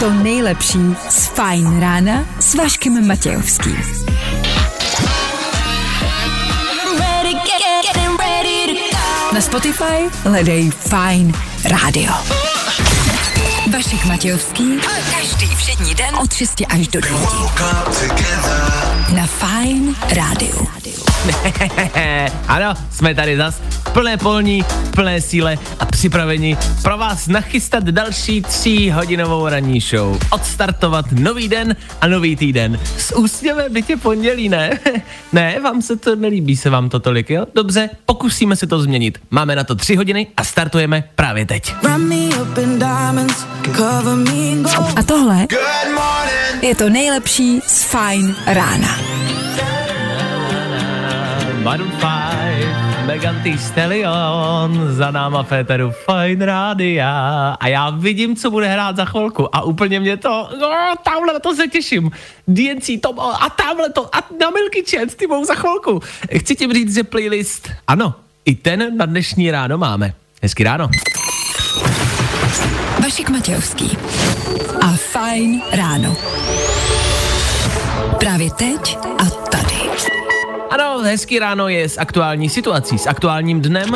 To nejlepší z Fajn rána s Vaškem Matějovským. Na Spotify hledej Fajn rádio. Vašek Matějovský každý všední den od 6 až do 9 na Fajn rádiu. Ano, jsme tady zas v plné polní, v plné síle a připraveni pro vás nachystat další 3hodinovou ranní show. Odstartovat nový den a nový týden. S úsměvem, bytě pondělí, ne? Ne, vám se to nelíbí, se vám to tolik, jo? Dobře, pokusíme se to změnit. Máme na to 3 hodiny a startujeme právě teď. A tohle je to nejlepší z Fajn rána. Maroon 5, Megan Thee Stallion, za náma Féteru Fajn rádia. A já vidím, co bude hrát za chvilku a úplně mě to, tamhle na to se těším. DNC, Tom a tamhle to, a na Milky Chance, ty mou za chvilku. Chci ti říct, že playlist, ano, i ten na dnešní ráno máme. Hezký ráno. Vašek Matějovský a Fajn ráno. Právě teď a tady. Ano, hezký ráno je s aktuální situací, s aktuálním dnem,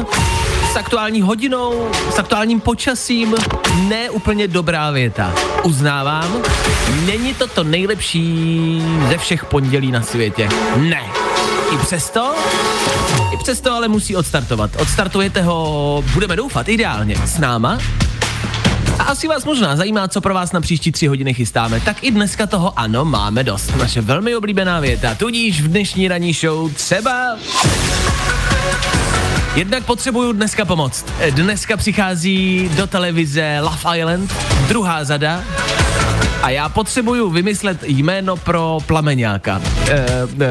s aktuální hodinou, s aktuálním počasím. Ne úplně dobrá věta. Uznávám, není to to nejlepší ze všech pondělí na světě. Ne. I přesto ale musí odstartovat. Odstartujete ho, budeme doufat, ideálně s náma. A asi vás možná zajímá, co pro vás na příští 3 hodiny chystáme. Tak i dneska toho, ano, máme dost. Naše velmi oblíbená věta, tudíž v dnešní ranní show třeba... Jednak potřebuju dneska pomoct. Dneska přichází do televize Love Island, 2. řada. A já potřebuju vymyslet jméno pro Plameňáka.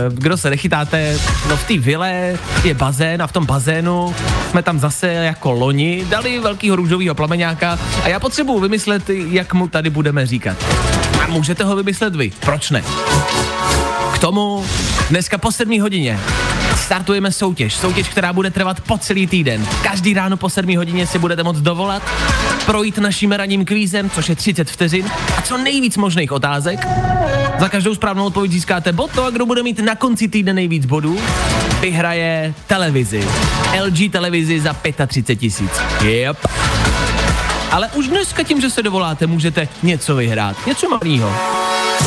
Kdo se nechytáte, no v té vile je bazén a v tom bazénu jsme tam zase jako loni dali velkýho růžovýho Plameňáka a já potřebuju vymyslet, jak mu tady budeme říkat. A můžete ho vymyslet vy, proč ne? K tomu dneska po 7 hodině startujeme soutěž, která bude trvat po celý týden. Každý ráno po 7 hodině si budete moct dovolat, projít naším ranním kvízem, což je 30 vteřin a co nejvíc možných otázek. Za každou správnou odpověď získáte bod, a kdo bude mít na konci týdne nejvíc bodů, vyhraje televizi. LG televizi za 35 000. Yep. Ale už dneska tím, že se dovoláte, můžete něco vyhrát, něco malýho.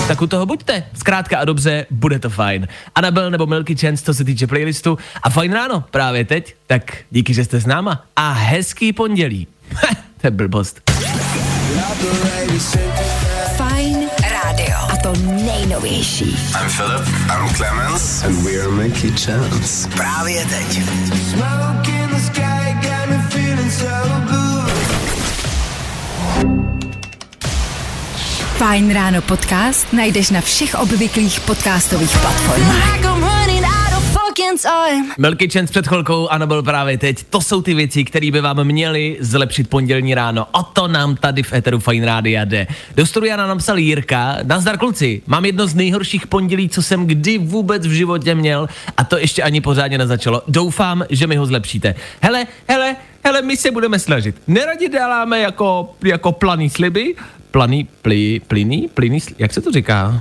Tak u toho buďte. Zkrátka a dobře, bude to fajn. Anabel nebo Milky Chance, co se týče playlistu. A fajn ráno právě teď. Tak díky, že jste s náma. A hezký pondělí. To je blbost. Fajn rádio. A to nejnovější. I'm Philip. I'm Clemens. And we are Milky Chance. Právě teď. Fajn ráno podcast najdeš na všech obvyklých podcastových platformách. Milky Chance před chvilkou, ano, byl právě teď. To jsou ty věci, které by vám měly zlepšit pondělní ráno. O to nám tady v Eteru Fajn rádia jde. Do studia nám napsal Jirka. Nazdar kluci, mám jedno z nejhorších pondělí, co jsem kdy vůbec v životě měl a to ještě ani pořádně nezačalo. Doufám, že mi ho zlepšíte. Hele, my se budeme snažit. Neradi dáváme jako planý sliby, jak se to říká?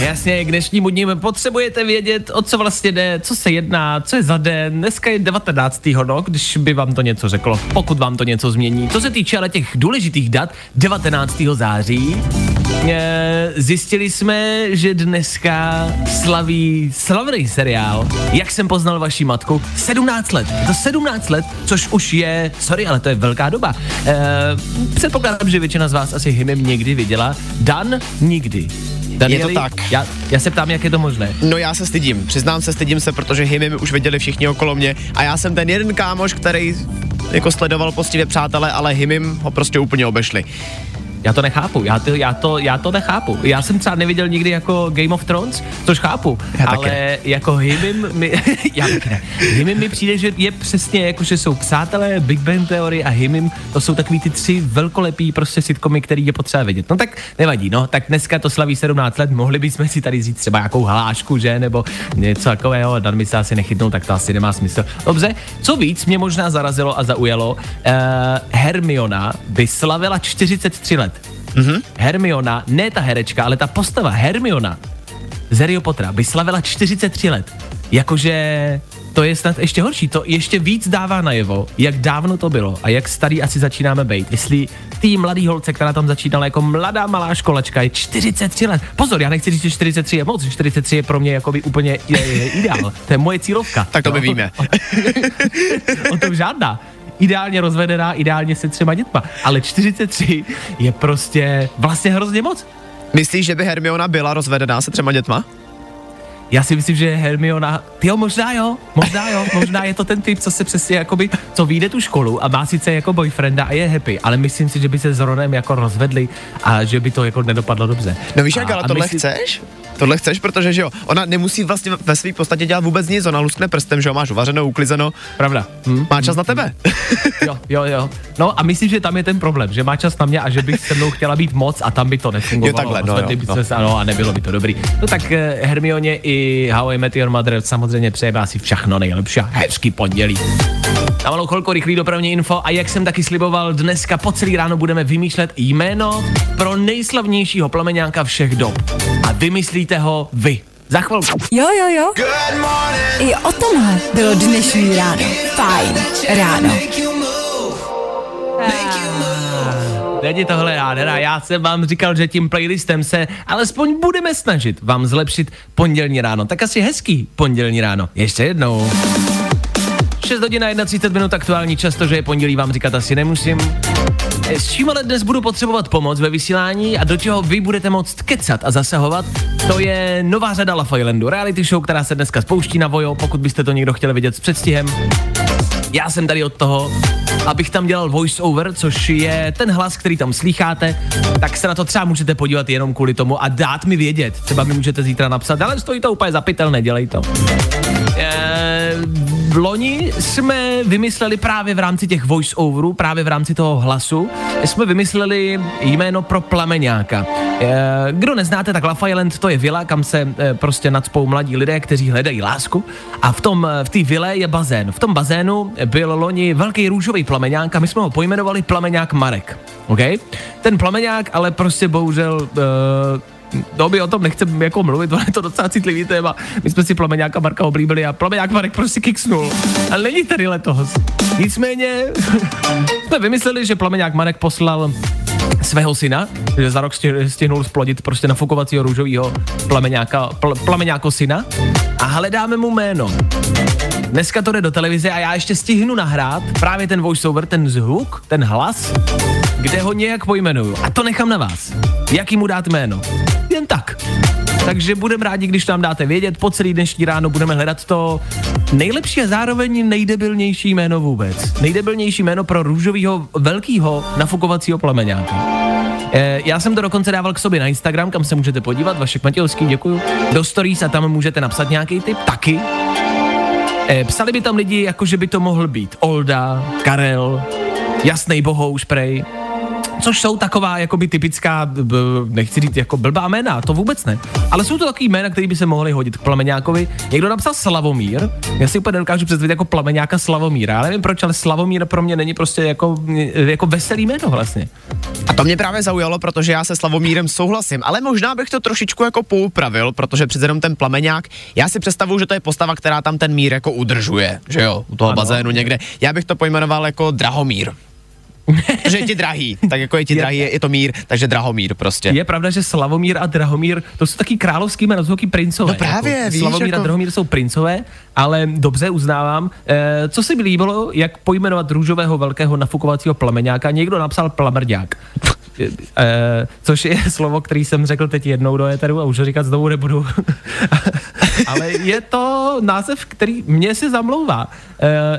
Jasně, k dnešnímu dní potřebujete vědět, o co vlastně jde, co se jedná, co je za den. Dneska je 19. no, když by vám to něco řeklo, pokud vám to něco změní. Co se týče ale těch důležitých dat, 19. září zjistili jsme, že dneska slaví slavný seriál Jak jsem poznal vaši matku 17 let. To 17 let, což už je, sorry, ale to je velká doba. Předpokládám, že většina z vás asi hymnem někdy viděla. Dan nikdy. Danieli, je to tak. Já se ptám, jak je to možné. No já se stydím, přiznám se, protože hymny už viděli všichni okolo mě a já jsem ten jeden kámoš, který jako sledoval poctivě Přátelé, ale hymny ho prostě úplně obešli. Já to nechápu, já to nechápu. Já jsem třeba neviděl nikdy jako Game of Thrones, což chápu, ale jako Hymim mi přijde, že je přesně jako, že jsou Přátelé, Big Bang Theory a Hymim, to jsou takový ty tři velkolepý prostě sitcomy, který je potřeba vidět. No tak nevadí, no, tak dneska to slaví 17 let, mohli bychom si tady říct třeba jakou hlášku, že, nebo něco takového, Dan mi se asi nechytnou, tak to asi nemá smysl. Dobře, co víc mě možná zarazilo a zaujalo, Hermiona by slavila 43 let. Mm-hmm. Hermiona, ne ta herečka, ale ta postava Hermiona z Harryho Pottera by slavila 43 let. Jakože to je snad ještě horší, to ještě víc dává najevo, jak dávno to bylo a jak starý asi začínáme být. Jestli tý mladý holce, která tam začínala jako mladá malá školačka, je 43 let. Pozor, já nechci říct, že 43 je moc, 43 je pro mě jakoby úplně ideál. To je moje cílovka. Tak to my víme. O tom žádná. Ideálně rozvedená, ideálně se třema dětma. Ale 43 je prostě vlastně hrozně moc. Myslíš, že by Hermiona byla rozvedená se třema dětma? Já si myslím, že Hermiona, tyjo, možná je to ten typ, co se přesně jakoby, co vyjde tu školu a má sice jako boyfrienda a je happy, ale myslím si, že by se s Ronem jako rozvedli a že by to jako nedopadlo dobře. No víš, jak, ale chceš? Tohle chceš, protože že jo, ona nemusí vlastně ve své podstatě dělat vůbec nic, ona luskne prstem, že jo, máš uvařeno, uklizeno. Pravda. Má čas na tebe. Jo. No a myslím, že tam je ten problém, že má čas na mě a že bych se mnou chtěla být moc a tam by to nefungovalo. A nebylo by to dobrý. No tak Hermioně i How I Met Your Mother samozřejmě přeje asi všechno nejlepší a hezký pondělí. Na malou chvilku rychlý dopravní info a jak jsem taky sliboval, dneska po celý ráno budeme vymýšlet jméno pro nejslavnějšího plameňáka všech dob. A vymyslíte ho vy. Za chvilku. Jo. I o tomhle bylo dnešní ráno. Fajn ráno. Není tohle ráda, já jsem vám říkal, že tím playlistem se alespoň budeme snažit vám zlepšit pondělní ráno. Tak asi hezký pondělní ráno. Ještě jednou. 6 hodin a 31 minut aktuální čas, to, že je pondělí, vám říkat asi nemusím. S čím ale dnes budu potřebovat pomoc ve vysílání a do čeho vy budete moct kecat a zasahovat, to je nová řada Lafaylandu, reality show, která se dneska spouští na Vojo, pokud byste to někdo chtěli vidět s předstihem. Já jsem tady od toho, abych tam dělal voice over, což je ten hlas, který tam slýcháte, tak se na to třeba můžete podívat jenom kvůli tomu a dát mi vědět. Třeba mi můžete zítra napsat, ale stojí to úplně za pytel, nedělej to. V loni jsme vymysleli právě v rámci těch voice overů, právě v rámci toho hlasu, jsme vymysleli jméno pro plameňáka. Kdo neznáte, tak Lafayland to je vila, kam se prostě nadspou mladí lidé, kteří hledají lásku a v té vile je bazén. V tom bazénu byl loni velký růžový plameňák a my jsme ho pojmenovali Plameňák Marek. Okay? Ten plameňák ale prostě bohužel... No, my o tom nechceme jako mluvit, ale je to docela citlivý téma. My jsme si Plameňáka Marka oblíbili a Plameňák Marek prostě kiksnul. Ale není tady letos. Nicméně jsme vymysleli, že Plameňák Marek poslal svého syna, že za rok stihnul splodit prostě nafukovacího růžovýho plameňáko syna a hledáme mu jméno. Dneska to jde do televize a já ještě stihnu nahrát právě ten voiceover, ten zvuk, ten hlas, kde ho nějak pojmenuju. A to nechám na vás. Jaký mu dát jméno? Jen tak. Takže budeme rádi, když nám dáte vědět. Po celý dnešní ráno budeme hledat to nejlepší a zároveň nejdebilnější jméno vůbec. Nejdebilnější jméno pro růžovýho velkýho nafukovacího plameňáka. Já jsem to dokonce dával k sobě na Instagram, kam se můžete podívat. Vašek Matějovský, děkuju. Do stories a tam můžete napsat nějaký tip taky. Psali by tam lidi, jako že by to mohl být Olda, Karel, Jasnej Bohouš prej, což jsou taková jakoby typická, nechci říct jako blbá jména, to vůbec ne, ale jsou to takový jména, který by se mohly hodit k plameňákovi. Někdo napsal Slavomír, já si úplně nedokážu představit jako plameňáka Slavomíra, já nevím proč, ale Slavomír pro mě není prostě jako veselý jméno vlastně. A to mě právě zaujalo, protože já se Slavomírem souhlasím, ale možná bych to trošičku jako poupravil, protože přece jenom ten plameňák, já si představuju, že to je postava, která tam ten mír jako udržuje, že jo, u toho bazénu někde. Já bych to pojmenoval jako Drahomír. Že je ti drahý, tak jako je ti drahý, je to mír, takže Drahomír prostě. Je pravda, že Slavomír a Drahomír, to jsou taky královský jméno, jsou taky princové. No právě, jako, víš, Slavomír jako... a Drahomír jsou princové, ale dobře uznávám. Co si mi líbilo, jak pojmenovat růžového velkého nafukovacího plameňáka, někdo napsal plamrďák. Což je slovo, který jsem řekl teď jednou do éteru a už ho říkat znovu nebudu. Ale je to název, který mě se zamlouvá.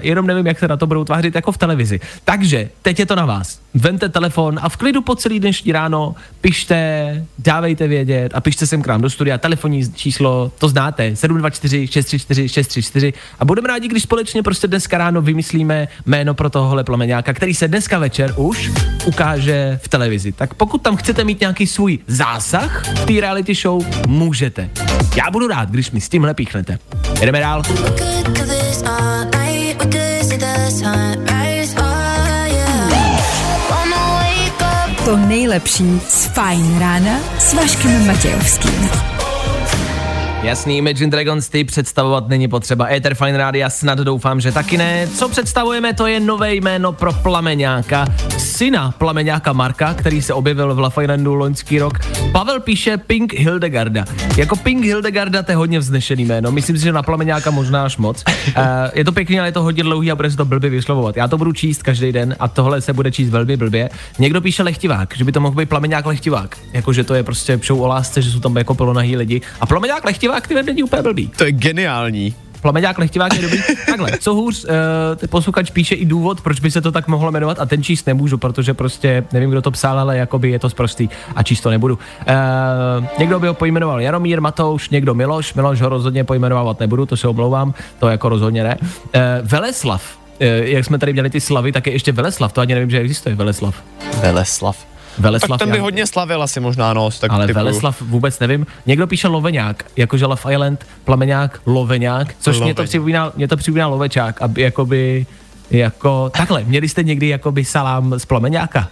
jenom nevím, jak se na to budou tvářit jako v televizi. Takže teď je to na vás. Vemte telefon a v klidu po celý dnešní ráno pište, dávejte vědět a pište sem k nám do studia. Telefonní číslo, to znáte, 724 634 634 a budeme rádi, když společně prostě dneska ráno vymyslíme jméno pro tohohle plameňáka, který se dneska večer už ukáže v televizi. Tak pokud tam chcete mít nějaký svůj zásah v té reality show, můžete. Já budu rád, když mi s tímhle píchnete. Jdeme dál. To nejlepší z Fajn rána s Vaškem Matějovským. Jasný, Imagine Dragons ty představovat není potřeba. Ether Fajn rádia snad doufám, že taky ne. Co představujeme, to je nové jméno pro plameňáka. Syna plameňáka Marka, který se objevil v Lafaylandu loňský rok. Pavel píše Pink Hildegarda. Jako Pink Hildegarda to je hodně vznešený jméno. Myslím si, že na plameňáka možná až moc. Je to pěkný, ale je to hodně dlouhý a bude se to blbě vyslovovat. Já to budu číst každý den a tohle se bude číst velmi blbě. Někdo píše lechtivák, že by to mohl být plameňák lechtivák. Jakože to je prostě show o lásce, že jsou tam jako polonahý lidi. A plameňák lechtivák ty není úplně blbý. To je geniální. Plameňák lechtivák je dobrý. Takhle, co hůř, posluchač píše i důvod, proč by se to tak mohlo jmenovat a ten číst nemůžu, protože prostě nevím, kdo to psal, ale jakoby je to sprostý a číst to nebudu. Někdo by ho pojmenoval Jaromír, Matouš, někdo Miloš. Miloš ho rozhodně pojmenovávat nebudu, to se omlouvám, to jako rozhodně ne. Veleslav, jak jsme tady měli ty slavy, tak je ještě Veleslav, to ani nevím, že existuje Veleslav. Veleslav, tak ten by hodně slavil asi možná, no. Ale typu. Veleslav vůbec nevím. Někdo píše Loveňák, jakože Love Island, plameňák, Loveňák, což mě to připomíná Lovečák, aby jakoby, jako, takhle, měli jste někdy jakoby salám z plameňáka?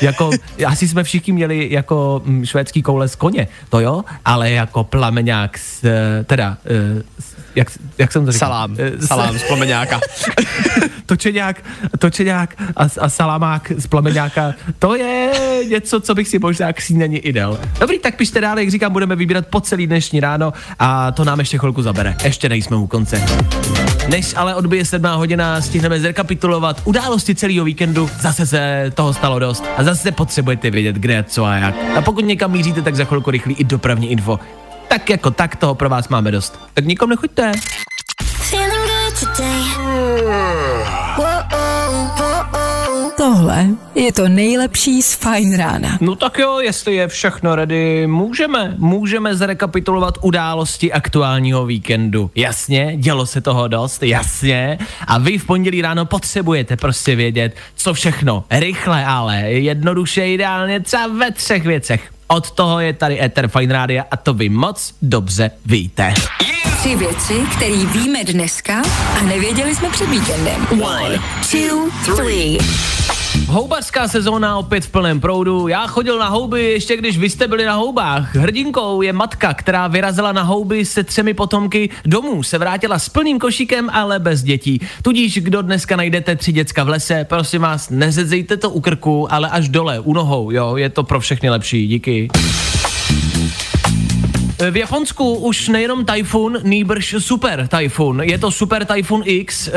Jako, asi jsme všichni měli jako švédský koule z koně, to jo, ale jako plameňák z, teda, jak jsem to říkal? Salám z plameňáka. Točeňák a salamák z plameňáka, to je něco, co bych si možná k snídani i dal. Dobrý, tak pište dále, jak říkám, budeme vybírat po celý dnešní ráno a to nám ještě chvilku zabere, ještě nejsme u konce. Než ale odbije 7 hodina, stihneme zrekapitulovat události celého víkendu, zase se toho stalo dost a zase potřebujete vědět, kde, co a jak. A pokud někam míříte, tak za chvilku rychlý i dopravní info. Tak jako tak toho pro vás máme dost. Tak nikam nechoďte. Tohle je to nejlepší z Fajn rána. No tak jo, jestli je všechno ready, můžeme zrekapitulovat události aktuálního víkendu. Jasně, dělo se toho dost, jasně. A vy v pondělí ráno potřebujete prostě vědět, co všechno. Rychle ale, jednoduše, ideálně, třeba ve 3 věcech. Od toho je tady Ether Fajn rádia a to vy moc dobře víte. 3 věci, které víme dneska a nevěděli jsme před víkendem. 1, 2, 3. Houbařská sezóna opět v plném proudu. Já chodil na houby, ještě když vy jste byli na houbách. Hrdinkou je matka, která vyrazila na houby se 3 potomky domů. Se vrátila s plným košíkem, ale bez dětí. Tudíž, kdo dneska najdete 3 děcka v lese, prosím vás, nezezejte to u krku, ale až dole, u nohou, jo, je to pro všechny lepší, díky. V Japonsku už nejenom tajfun, nýbrž super tajfun. Je to super tajfun X,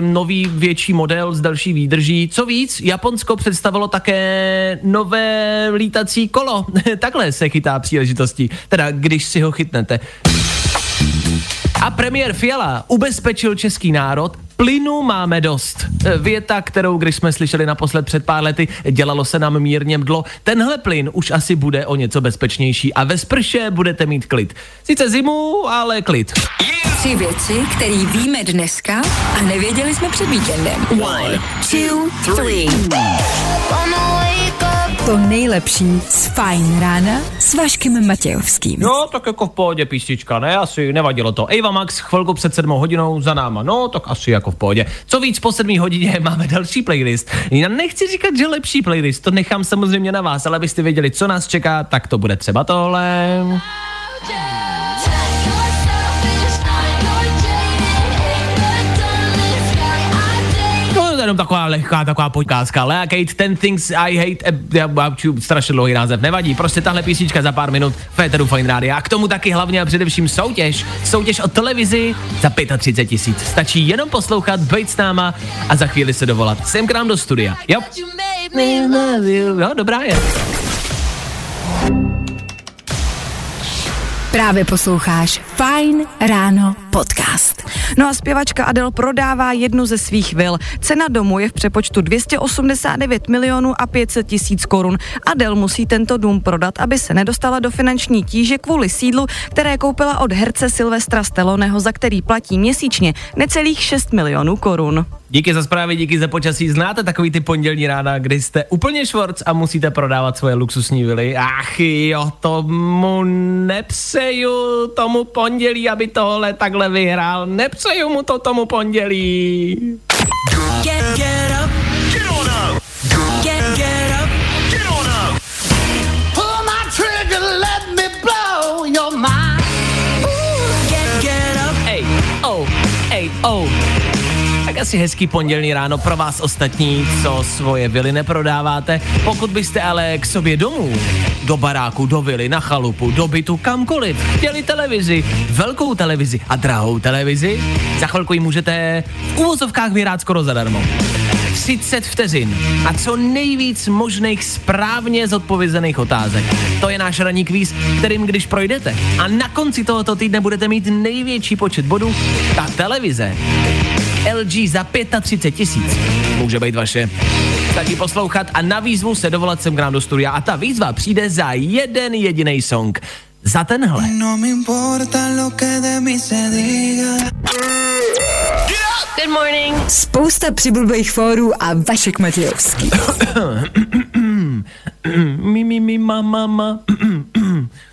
nový větší model s další výdrží. Co víc, Japonsko představilo také nové lítací kolo. Takhle se chytá příležitostí, teda když si ho chytnete. A premiér Fiala ubezpečil český národ, plynu máme dost. Věta, kterou když jsme slyšeli naposled před pár lety, dělalo se nám mírně mdlo. Tenhle plyn už asi bude o něco bezpečnější a ve sprše budete mít klid. Sice zimu, ale klid. 3 věci, které víme dneska a nevěděli jsme před víkendem. 1, 2, 3. To nejlepší z Fajn rána s Vaškem Matějovským. No, tak jako v pohodě písnička, ne? Asi nevadilo to. Eva Max, chvilku před 7 hodinou za náma. No, tak asi jako v pohodě. Co víc, po 7 hodině máme další playlist. Já nechci říkat, že lepší playlist, to nechám samozřejmě na vás, ale abyste věděli, co nás čeká, tak to bude třeba tohle. Jenom taková lehká, taková podkázka. Lea Kate, 10 Things I Hate About You, strašně dlouhý název, nevadí. Prostě tahle písnička za pár minut v Féteru Fajn rádia. A k tomu taky hlavně a především soutěž o televizi za 35 000. Stačí jenom poslouchat, bejt s náma a za chvíli se dovolat. Sem k nám do studia. Jo, dobrá je. Právě posloucháš Fajn ráno podcast. No a zpěvačka Adele prodává jednu ze svých vil. Cena domu je v přepočtu 289 500 000 korun. Adele musí tento dům prodat, aby se nedostala do finanční tíže kvůli sídlu, které koupila od herce Sylvestra Stalloneho, za který platí měsíčně necelých 6 milionů korun. Díky za zprávy, díky za počasí. Znáte takový ty pondělní rána, kdy jste úplně švorc a musíte prodávat svoje luxusní vily? Ach jo, tomu nepřeju, tomu pondělí, aby tohle takhle vyhrál. Nepřeju mu to, tomu pondělí. Tak asi hezký pondělní ráno pro vás ostatní, co svoje vily neprodáváte. Pokud byste ale k sobě domů, do baráku, do vily, na chalupu, do bytu, kamkoliv chtěli televizi, velkou televizi a drahou televizi, za chvilku ji můžete v uvozovkách vyrát skoro zadarmo. 30 vteřin a co nejvíc možných správně zodpovězených otázek. To je náš ranní kvíz, kterým když projdete a na konci tohoto týdne budete mít největší počet bodů, ta televize LG za 35 000 může být vaše. Stačí poslouchat a na výzvu se dovolat sem k nám do studia a ta výzva přijde za jeden jediný song. Za tenhle. Good morning. Spousta přibulbých fórů a Vašek Matějovský. Mama.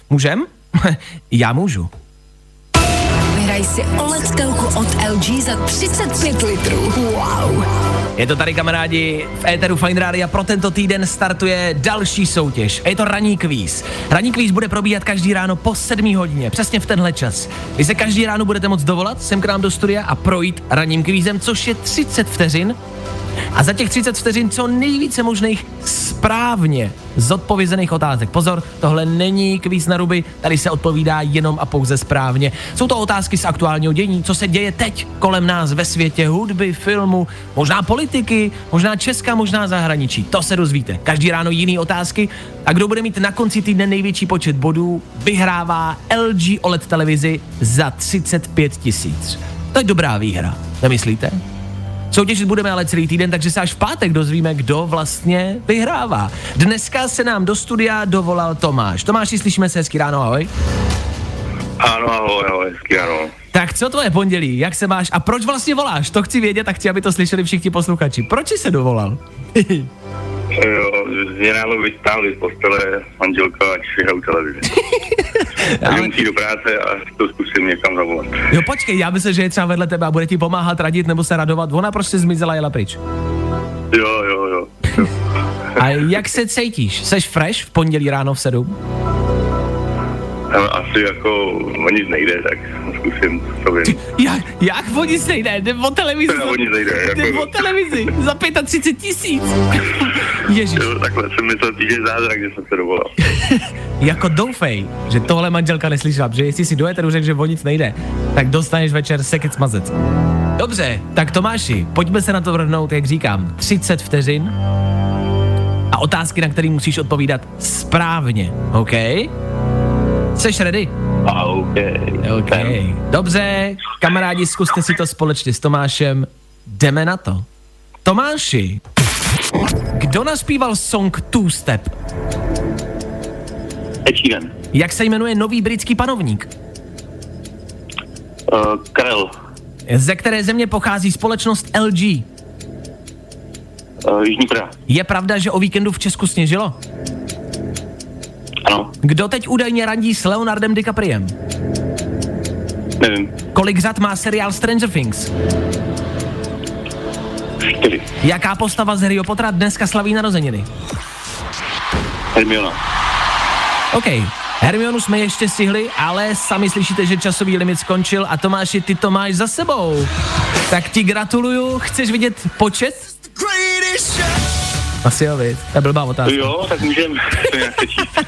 Můžem? Já můžu. Vyhraj si oleckelku od LG za 35 litrů. Wow. Je to tady, kamarádi, v éteru Fajn rádia. Pro tento týden startuje další soutěž. Je to ranní kvíz. Ranní kvíz bude probíhat každý ráno po 7 hodině, přesně v tenhle čas. Vy se každý ráno budete moct dovolat sem k nám do studia a projít ranním kvízem, což je 30 vteřin. A za těch 30 vteřin co nejvíce možných správně zodpovězených otázek. Pozor, tohle není kvíz na ruby, tady se odpovídá jenom a pouze správně. Jsou to otázky z aktuálního dění, co se děje teď kolem nás ve světě hudby, filmu, možná politiky, možná Česka, možná zahraničí. To se dozvíte. Každý ráno jiný otázky a kdo bude mít na konci týdne největší počet bodů, vyhrává LG OLED televizi za 35 000. To je dobrá výhra, nemyslíte? Soutěžit budeme ale celý týden, takže se až v pátek dozvíme, kdo vlastně vyhrává. Dneska se nám do studia dovolal Tomáš. Tomáši, slyšíme se, hezky ráno, ahoj. Ano, ahoj, hezky ráno. Tak co tvoje pondělí, jak se máš a proč vlastně voláš? To chci vědět a chci, aby to slyšeli všichni posluchači. Proč jsi se dovolal? Jo, zjenálo vytáhli z postele manželka a čtyřou televizi. Takže musí do práce a to zkusím někam zavolat. Jo, počkej, já myslím, že je třeba vedle tebe a bude ti pomáhat, radit nebo se radovat. Ona prostě zmizela, jela pryč. Jo. A jak se cítíš? Seš fresh v pondělí ráno v 7? Asi jako o nic nejde, tak zkusím to vědět. Jak o nic nejde? Jde o televizi. Jde o televizi za 35 000. Ježíš. Jo, takhle jsem myslel, že zázrak, že jsem se dovolal. Jako doufej, že tohle manželka neslyšela, protože jestli si dojete řekl, že o nic nejde, tak dostaneš večer sekec smazec. Dobře, tak Tomáši, pojďme se na to vrhnout, jak říkám, 30 vteřin a otázky, na které musíš odpovídat správně, OK? Jseš ready? OK. Dobře, kamarádi, zkuste si to společně s Tomášem. Jdeme na to. Tomáši, kdo naspíval song Two Step? Ečíren. Jak se jmenuje nový britský panovník? Karel. Ze které země pochází společnost LG? Jižní Korea. Je pravda, že o víkendu v Česku sněžilo? Ano. Kdo teď údajně randí s Leonardem DiCapriem? Nevím. Kolik řad má seriál Stranger Things? 4. Jaká postava z Harryho Pottera dneska slaví narozeniny? Hermiona. OK, Hermionu jsme ještě stihli, ale sami slyšíte, že časový limit skončil a Tomáši, ty to máš za sebou. Tak ti gratuluju, chceš vidět počet? Asi jo, víc. To je blbá otázka. Jo, tak můžeme to nějak sečíst.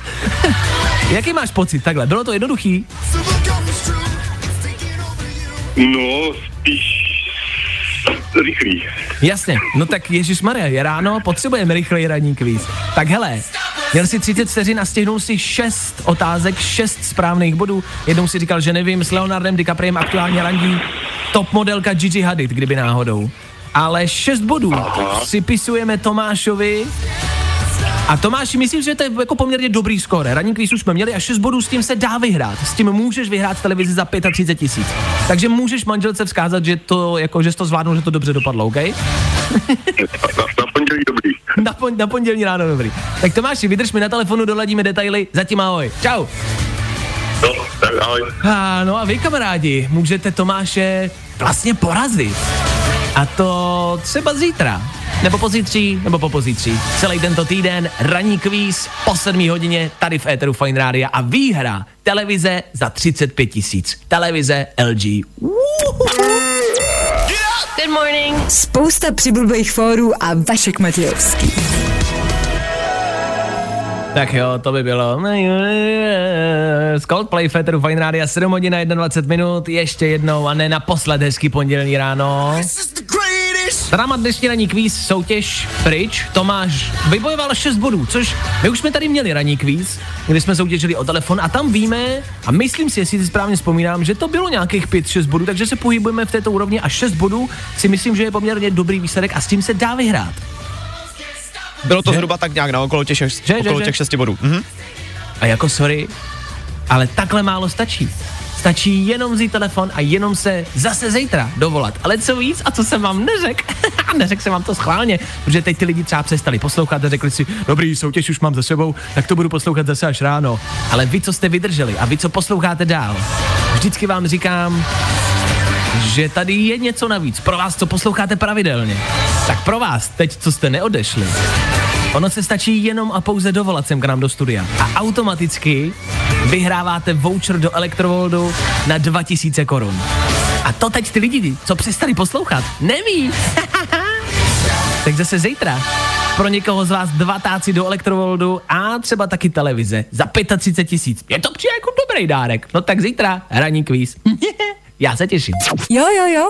Jaký máš pocit? Takhle, bylo to jednoduchý? No, spíš rychlý. Jasně, no tak ježišmarja, je ráno, potřebujeme rychlej ranní kvíz. Tak hele, Měl si 30 vteřin a stihnul si 6 otázek, 6 správných bodů. Jednou si říkal, že nevím, s Leonardem DiCapriem aktuálně randí top modelka Gigi Hadid, kdyby náhodou. Ale 6 bodů připisujeme Tomášovi. A Tomáši, myslím, že to je jako poměrně dobrý skóre. Ranní kvíz už jsme měli a 6 bodů, s tím se dá vyhrát. S tím můžeš vyhrát televizi za 35 000. Takže můžeš manželce vzkázat, že to, jako, že jsi to zvládnul, že to dobře dopadlo, OK? Na pondělí dobrý. Na pondělí ráno dobrý. Tak Tomáši, vydrž mi na telefonu, doladíme detaily. Zatím ahoj. Čau. No, tak ahoj. A, no a vy, kamarádi, můžete Tomáše vlastně porazit. A to třeba zítra, nebo pozítří, Celý tento týden ranní kvíz po 7 hodině tady v éteru Fajn rádia a výhra televize za 35 000. Televize LG. Good morning. Spousta přibulbých fórů a Vašek Matějovský. Tak jo, to by bylo. Z Coldplay v éteru Fajn rádia 7 hodin a 21 minut. Ještě jednou a ne naposled hezký pondělní ráno. Drama dnešní ranní kvíz, soutěž pryč. Tomáš vybojoval 6 bodů, což my už jsme tady měli ranní kvíz, kdy jsme soutěžili o telefon a tam víme, a myslím si, jestli správně vzpomínám, že to bylo nějakých 5-6 bodů, takže se pohybujeme v této úrovni a 6 bodů si myslím, že je poměrně dobrý výsledek a s tím se dá vyhrát. Bylo to zhruba tak nějak na okolo těch 6 bodů. Mhm. A jako sorry, ale takhle málo stačí. Stačí jenom vzít telefon a jenom se zase zítra dovolat. Ale co víc a co jsem vám neřekl? Neřekl jsem vám to schválně, protože teď ty lidi třeba přestali poslouchat a řekli si, dobrý, soutěž už mám za sebou, tak to budu poslouchat zase až ráno. Ale vy, co jste vydrželi a vy, co posloucháte dál, vždycky vám říkám, že tady je něco navíc pro vás, co posloucháte pravidelně. Tak pro vás, teď, co jste neodešli, ono se stačí jenom a pouze dovolat sem k nám do studia. A automaticky vyhráváte voucher do Elektrovoldu na 2000 korun. A to teď ty lidi, co přestali poslouchat, neví. Tak zase zítra pro někoho z vás 2 táci do Elektrovoldu a třeba taky televize za 35 000. Je to přijde jako dobrý dárek. No tak zítra ranní kvíz. Já se těším. Jo.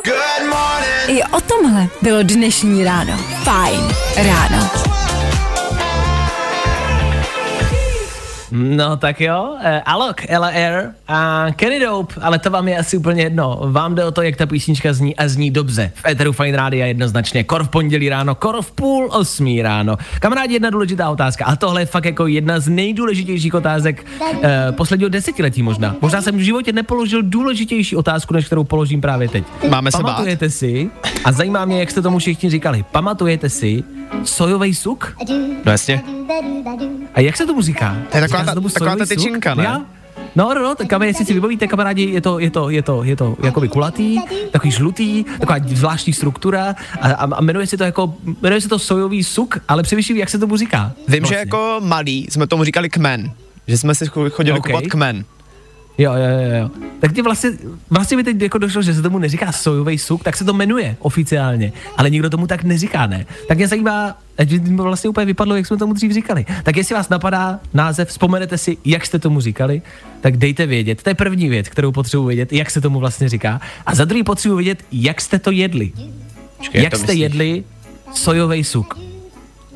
Good morning. I o tomhle bylo dnešní ráno. Fajn ráno. No tak jo, Alok, Ella Air a Kenny Dope, ale to vám je asi úplně jedno. Vám jde o to, jak ta písnička zní a zní dobře. V éteru Fajn rádia jednoznačně. Kor v pondělí ráno, kor v 7:30 ráno. Kamarádi, jedna důležitá otázka. A tohle je fakt jako jedna z nejdůležitějších otázek posledního desetiletí možná. Možná jsem v životě nepoložil důležitější otázku, než kterou položím právě teď. Máme se bát. Pamatujete si, a zajímá mě, jak jste tomu všichni říkali, pamatujete si sojový suk? No jasně. A jak se tomu říká? Taková ta tyčinka, ne? Já? No, kamarádi, jestli si vybavíte, kamarádi, je to jakoby kulatý, takový žlutý, taková zvláštní struktura a jmenuje se to sojový suk, ale přemýšlím, jak se tomu říká. Vím, vlastně, že jako malí jsme tomu říkali kmen, že jsme si chodili kupovat kmen. Jo. Tak ti vlastně mi teď jako došlo, že se tomu neříká sojový suk, tak se to jmenuje oficiálně, ale nikdo tomu tak neříká, ne? Tak mě zajímá, ať vlastně úplně vypadlo, jak jsme tomu dřív říkali. Tak jestli vás napadá název, vzpomenete si, jak jste tomu říkali, tak dejte vědět. To je první věc, kterou potřebuji vědět, jak se tomu vlastně říká. A za druhý potřebuji vědět, jak jste to jedli. Počkej, jak jste jedli sojový suk?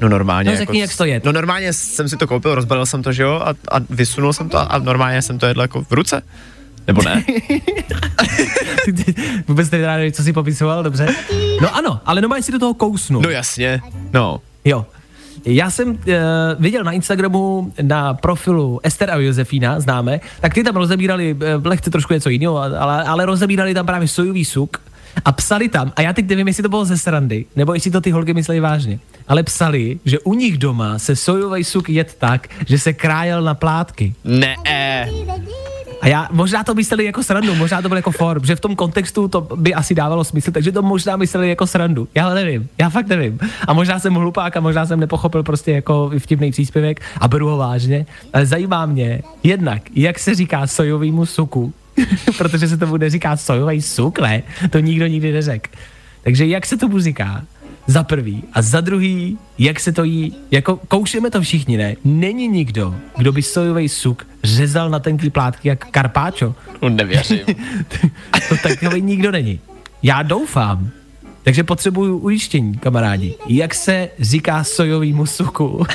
No normálně. No řekni, jako, jak to je. No normálně jsem si to koupil, rozbalil jsem to, že jo, a vysunul jsem to a normálně jsem to jedl jako v ruce. Nebo ne? Vůbec nevím rád, co jsi popisoval, dobře. No ano, ale normálně si do toho kousnu. No jasně, no. Jo. Já jsem viděl na Instagramu, na profilu Ester a Josefína, známe, tak ty tam rozebírali lehce trošku něco jiného, ale rozebírali tam právě sojový suk a psali tam, a já teď nevím, jestli to bylo ze srandy, nebo jestli to ty holky mysleli vážně, ale psali, že u nich doma se sojový suk jed tak, že se krájel na plátky. Ne. A já možná to mysleli jako srandu, možná to byl jako form, že v tom kontextu to by asi dávalo smysl, takže to možná mysleli jako srandu. Já fakt nevím. A možná jsem hlupák a možná jsem nepochopil prostě jako vtipný příspěvek a beru ho vážně. Ale zajímá mě jednak, jak se říká sojovýmu suku, protože se tomu neříká sojový suk, ne? To nikdo nikdy neřekl. Takže jak se tomu říká? Za prvý. A za druhý, jak se to jí, jako koušeme to všichni, ne? Není nikdo, kdo by sojový suk řezal na tenký plátky jak karpáčo. Nevěřím. To takový nikdo není. Já doufám, Takže potřebuju ujištění, kamarádi. Jak se říká sojovýmu suku?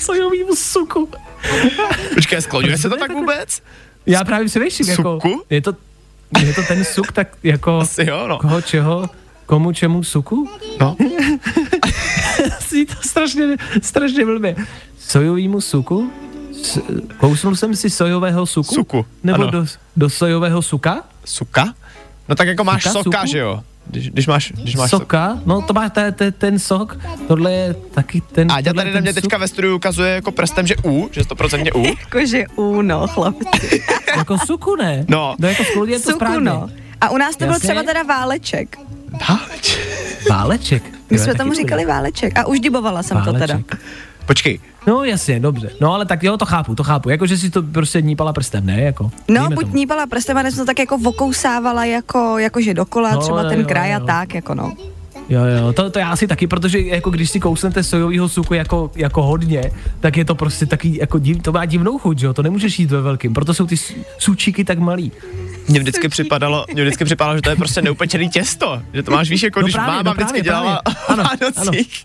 Sojovýmu suku. Počkej, skloňuje se to tak vůbec? Já právě přemýšlím, jako, je to ten suk, tak jako asi jo, no. Koho, čeho, komu, čemu, suku? No. Asi to strašně blbě. Sojovýmu suku? Kousnul jsem si sojového suku? Suku, nebo ano. Do sojového suka? Suka? No tak jako máš soka, že jo? Když máš soka, no to má ten sok, tohle je taky ten... Áďa tady na mě teďka ve studiu ukazuje jako prstem, že U, že 100% U. Jakože U, no chlapci. Jako suku, ne? No. No jako skludy je to suku, správně. No. A u nás to byl třeba teda váleček. Váleček? My jsme tomu říkali váleček a už dibovala jsem váleček. To teda. Počkej. No jasně, dobře. No ale tak jo, to chápu. Jako, že si to prostě nípala prstem, ne? Jako, no, buď tomu. Nípala prstem, a nebo tak jako okousávala, jakože dokola, no, třeba ten kraj a tak, jako no. Jo, to já asi taky, protože jako když si kousnete sojovýho suku jako hodně, tak je to prostě taky, jako to má divnou chuť, jo, to nemůžeš jít ve velkým, proto jsou ty sučíky tak malý. Mně vždycky připadalo, že to je prostě neupečený těsto, že to máš, víš, jako když máma vždycky dělala o Vánocích.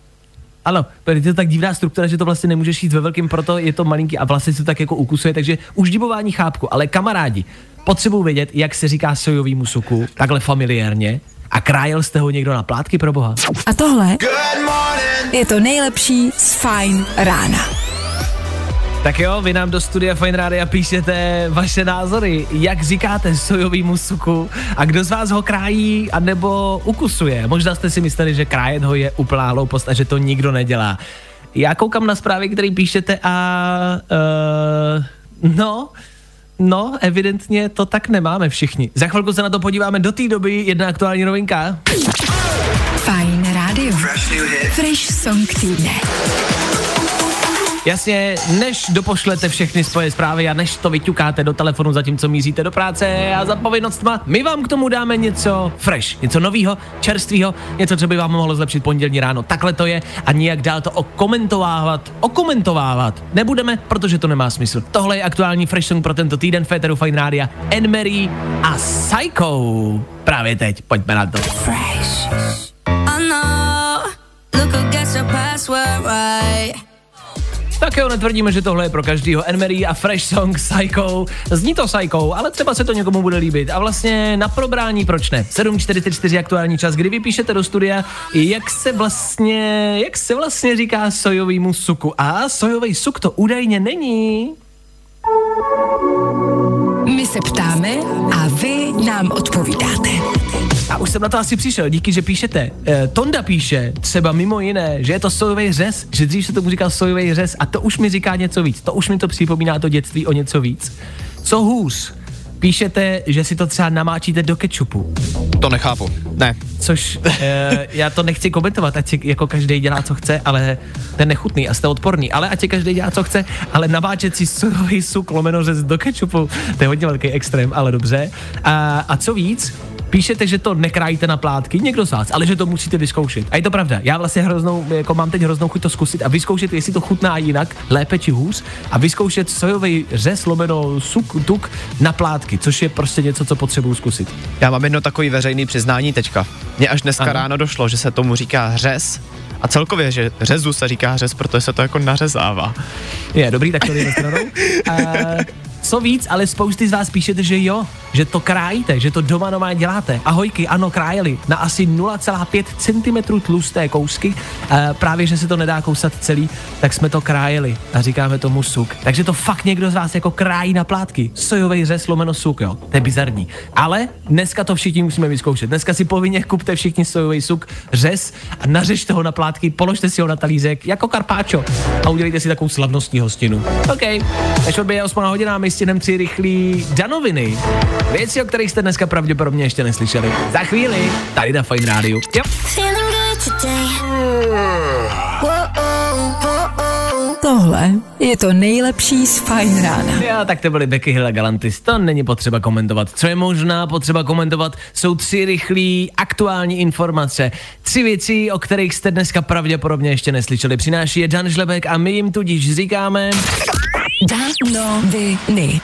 Ano, protože to je tak divná struktura, že to vlastně nemůžeš jít ve velkým, proto je to malinký a vlastně se tak jako ukusuje, takže už dibování chápku, ale kamarádi, potřebuji vědět, jak se říká sojovýmu suku, takhle familiárně, a krájel jste ho někdo na plátky, pro boha. A tohle je to nejlepší z Fajn rána. Tak jo, vy nám do studia Fajn rádia píšete vaše názory, jak říkáte sojovýmu suku a kdo z vás ho krájí anebo ukusuje. Možná jste si mysleli, že krájet ho je úplná hloupost a že to nikdo nedělá. Já koukám na zprávy, které píšete a no, evidentně to tak nemáme všichni. Za chvilku se na to podíváme, do té doby jedna aktuální novinka. Fajn rádio. Fresh song týdne. Jasně, než dopošlete všechny svoje zprávy a než to vyťukáte do telefonu, zatímco míříte do práce a za povinnostma, my vám k tomu dáme něco fresh, něco novýho, čerstvýho, něco, co by vám mohlo zlepšit pondělní ráno. Takhle to je a nijak dál to okomentovávat nebudeme, protože to nemá smysl. Tohle je aktuální fresh song pro tento týden Féteru Fajn rádia, Anne-Marie a Psycho. Právě teď, pojďme na to. Fresh. Tak jo, netvrdíme, že tohle je pro každýho. Anne-Marie a fresh song Psycho. Zní to Psycho, ale třeba se to někomu bude líbit. A vlastně na probrání proč ne? 7:44 aktuální čas, kdy vy píšete do studia, jak se vlastně říká sojovýmu suku. A sojový suk to údajně není. My se ptáme a vy nám odpovídáte. A už jsem na to asi přišel, díky, že píšete. Tonda píše, třeba mimo jiné, že je to sojový řez, že dřív se tomu říkal sojový řez a to už mi říká něco víc, to už mi to připomíná to dětství o něco víc. Co hůř? Píšete, že si to třeba namáčíte do kečupu. To nechápu, ne. Což já to nechci komentovat, ať si jako každý dělá, co chce, ale ten nechutný a jste odporný, ale ať si každý dělá, co chce, ale namáčet si sojový suk lomenořez do kečupu, to je hodně velký extrém, ale dobře. A co víc? Píšete, že to nekrájíte na plátky, někdo z vás, ale že to musíte vyzkoušet. A je to pravda. Já vlastně mám teď hroznou chuť to zkusit a vyzkoušet, jestli to chutná jinak, lépe či hůř, a vyzkoušet sojový řez lomeno tuk na plátky, což je prostě něco, co potřebuju zkusit. Já mám jedno takový veřejný přiznání teďka. Mně až dneska ráno došlo, že se tomu říká řez. A celkově, že řezu se říká řez, protože se to jako nařezává. Je, dobrý, tak to je na stranu. Co víc, ale spousty z vás píšete, že jo, že to krájíte, že to doma normálně děláte. Ahojky, ano, krájeli na asi 0,5 cm tlusté kousky, právě, že se to nedá kousat celý, tak jsme to krájeli a říkáme tomu suk. Takže to fakt někdo z vás jako krájí na plátky. Sojovej řez lomeno suk, jo, to je bizarní. Ale dneska to všichni musíme vyzkoušet. Dneska si povinně kupte všichni sojovej suk, řez a nařešte ho na plátky, položte si ho na talízek jako karpáčo a udělejte si takovou slavnostní hostinu. OK, až odběje 8 hodina, my stěnem 3 rychlý danoviny. Věci, o kterých jste dneska pravděpodobně ještě neslyšeli. Za chvíli, tady na Fajn rádiu. Tohle je to nejlepší z Fajn rána. Jo, tak to byly Becky Hill a Galantis, to není potřeba komentovat. Co je možná potřeba komentovat, jsou 3 rychlí aktuální informace. 3 věci, o kterých jste dneska pravděpodobně ještě neslyšeli. Přináší je Dan Žlebek a my jim tudíž říkáme... Danoviny.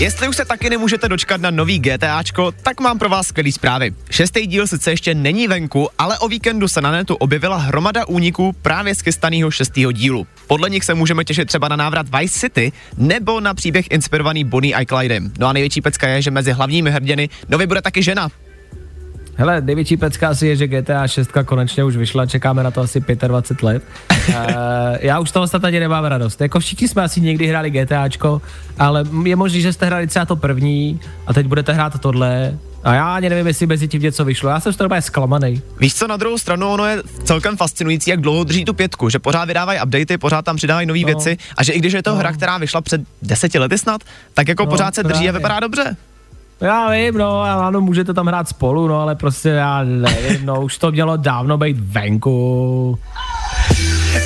Jestli už se taky nemůžete dočkat na nový GTAčko, tak mám pro vás skvělý zprávy. 6. díl sice ještě není venku, ale o víkendu se na netu objevila hromada úniků právě z chystaného 6. dílu. Podle nich se můžeme těšit třeba na návrat Vice City nebo na příběh inspirovaný Bonnie a Clydem. No a největší pecka je, že mezi hlavními hrdiny nově bude taky žena. Hele, největší pecka asi je, že GTA 6 konečně už vyšla, čekáme na to asi 25 let. Já už toho snad ani nemám radost. Jako všichni jsme asi někdy hráli GTAčko, ale je možný, že jste hráli třeba to první a teď budete hrát tohle. A já ani nevím, jestli mezi tím něco vyšlo, já jsem z toho úplně zklamanej. Víš co, na druhou stranu, ono je celkem fascinující, jak dlouho drží tu pětku, že pořád vydávají updaty, pořád tam přidávají nové věci a že i když je to hra, která vyšla před 10 lety snad, tak jako pořád se drží a vypadá dobře. Já vím, no, ano, můžete tam hrát spolu, no, ale prostě já nevím, no, už to mělo dávno být venku.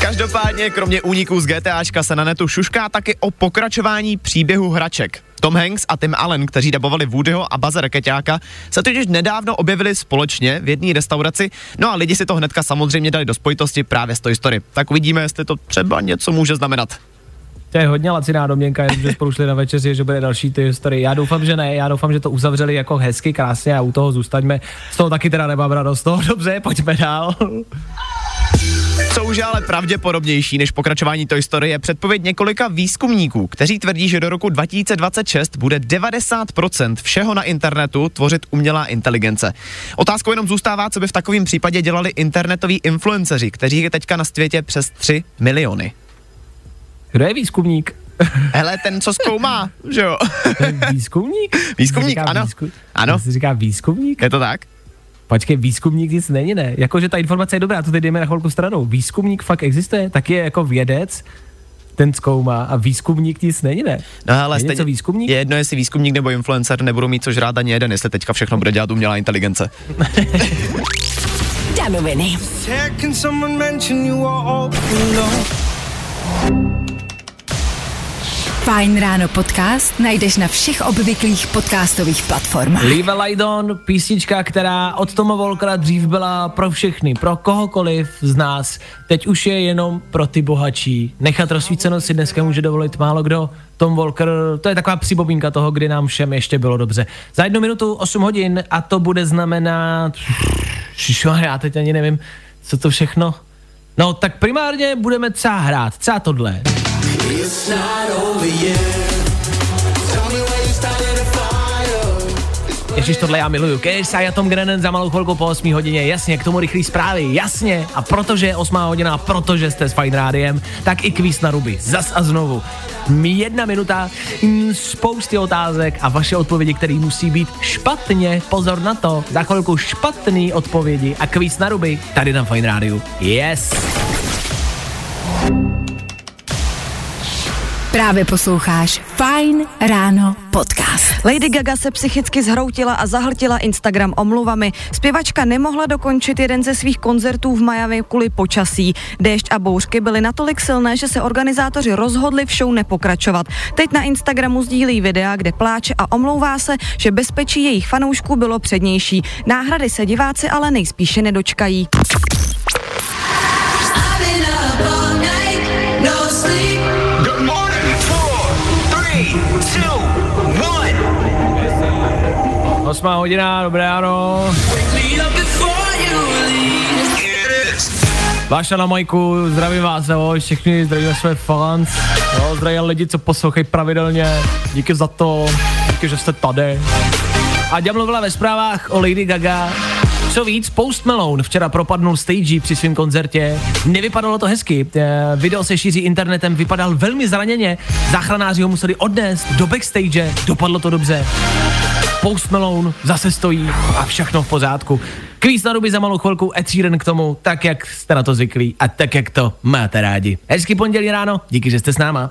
Každopádně, kromě úniků z GTAčka se na netu šušká taky o pokračování příběhu hraček. Tom Hanks a Tim Allen, kteří dabovali Woodyho a Buzza Rakeťáka, se totiž nedávno objevili společně v jedné restauraci, no a lidi si to hnedka samozřejmě dali do spojitosti právě s Toy Story. Tak uvidíme, jestli to třeba něco může znamenat. To je hodně laciná domněnka, že spolu šli na večeři, že bude další ty historie. Já doufám, že ne, já doufám, že to uzavřeli jako hezky, krásně a u toho zůstaňme. Z toho taky teda nemám radost, toho dobře, pojďme dál. Co už je ale pravděpodobnější než pokračování Toy Story je předpověď několika výzkumníků, kteří tvrdí, že do roku 2026 bude 90% všeho na internetu tvořit umělá inteligence. Otázkou jenom zůstává, co by v takovém případě dělali internetoví influenceři, kteří je teďka na světě přes 3 miliony. Kdo je výzkumník? Hele, ten, co zkoumá, že jo? Ten výzkumník? Výzkumník, ano. Ano. Jsi říká výzkumník? Je to tak? Počkej, výzkumník nic není, ne? Jakože ta informace je dobrá, to teď jdeme na chvilku stranou. Výzkumník fakt existuje, tak je jako vědec, ten zkoumá a výzkumník nic není, ne? No hele, je jedno, jestli výzkumník nebo influencer nebudou mít co žrát ani jeden, jestli teďka všechno bude dělat umělá inteligence. Dáme viny. Fajn ráno podcast najdeš na všech obvyklých podcastových platformách. Leave a Light On, písnička, která od Toma Volkera dřív byla pro všechny, pro kohokoliv z nás. Teď už je jenom pro ty bohatší. Nechat rozsvícenost si dneska může dovolit málo kdo. Tom Volker, to je taková připomínka toho, kdy nám všem ještě bylo dobře. Za 1 minutu 8 hodin a to bude znamenat... Já teď ani nevím, co to všechno... No, tak primárně budeme třeba hrát, třeba tohle. Ježiš, tohle já miluju. Kež a Tom Grennan za malou chvilku po 8 hodině, jasně, k tomu rychlý zprávy, jasně. A protože je 8 hodina, protože jste s Fajn rádiem, tak i kvíz na ruby, zas a znovu. 1 minuta, spousty otázek a vaše odpovědi, které musí být špatně, pozor na to, za chvilku špatný odpovědi a kvíz na ruby, tady na Fajn rádiu. Yes! Právě posloucháš Fajn ráno podcast. Lady Gaga se psychicky zhroutila a zahltila Instagram omluvami. Zpěvačka nemohla dokončit jeden ze svých koncertů v Miami kvůli počasí. Déšť a bouřky byly natolik silné, že se organizátoři rozhodli v show nepokračovat. Teď na Instagramu sdílí videa, kde pláče a omlouvá se, že bezpečí jejich fanoušků bylo přednější. Náhrady se diváci ale nejspíše nedočkají. Osmá hodina, dobré ráno. Váša na Majku, zdravím vás, ahoj, všichni, zdravíme své fans, jo, zdravím lidi, co poslouchají pravidelně, díky za to, díky, že jste tady. Aďa mluvila ve zprávách o Lady Gaga. Co víc, Post Malone včera propadnul stage při svém koncertě. Nevypadalo to hezky. Video se šíří internetem, vypadal velmi zraněně. Záchranáři ho museli odnést do backstage, dopadlo to dobře. Post Malone zase stojí a všechno v pořádku. Kvíz na ruby za malou chvilku, Ed Sheeran k tomu, tak jak jste na to zvyklí a tak jak to máte rádi. Hezky pondělí ráno, díky, že jste s náma.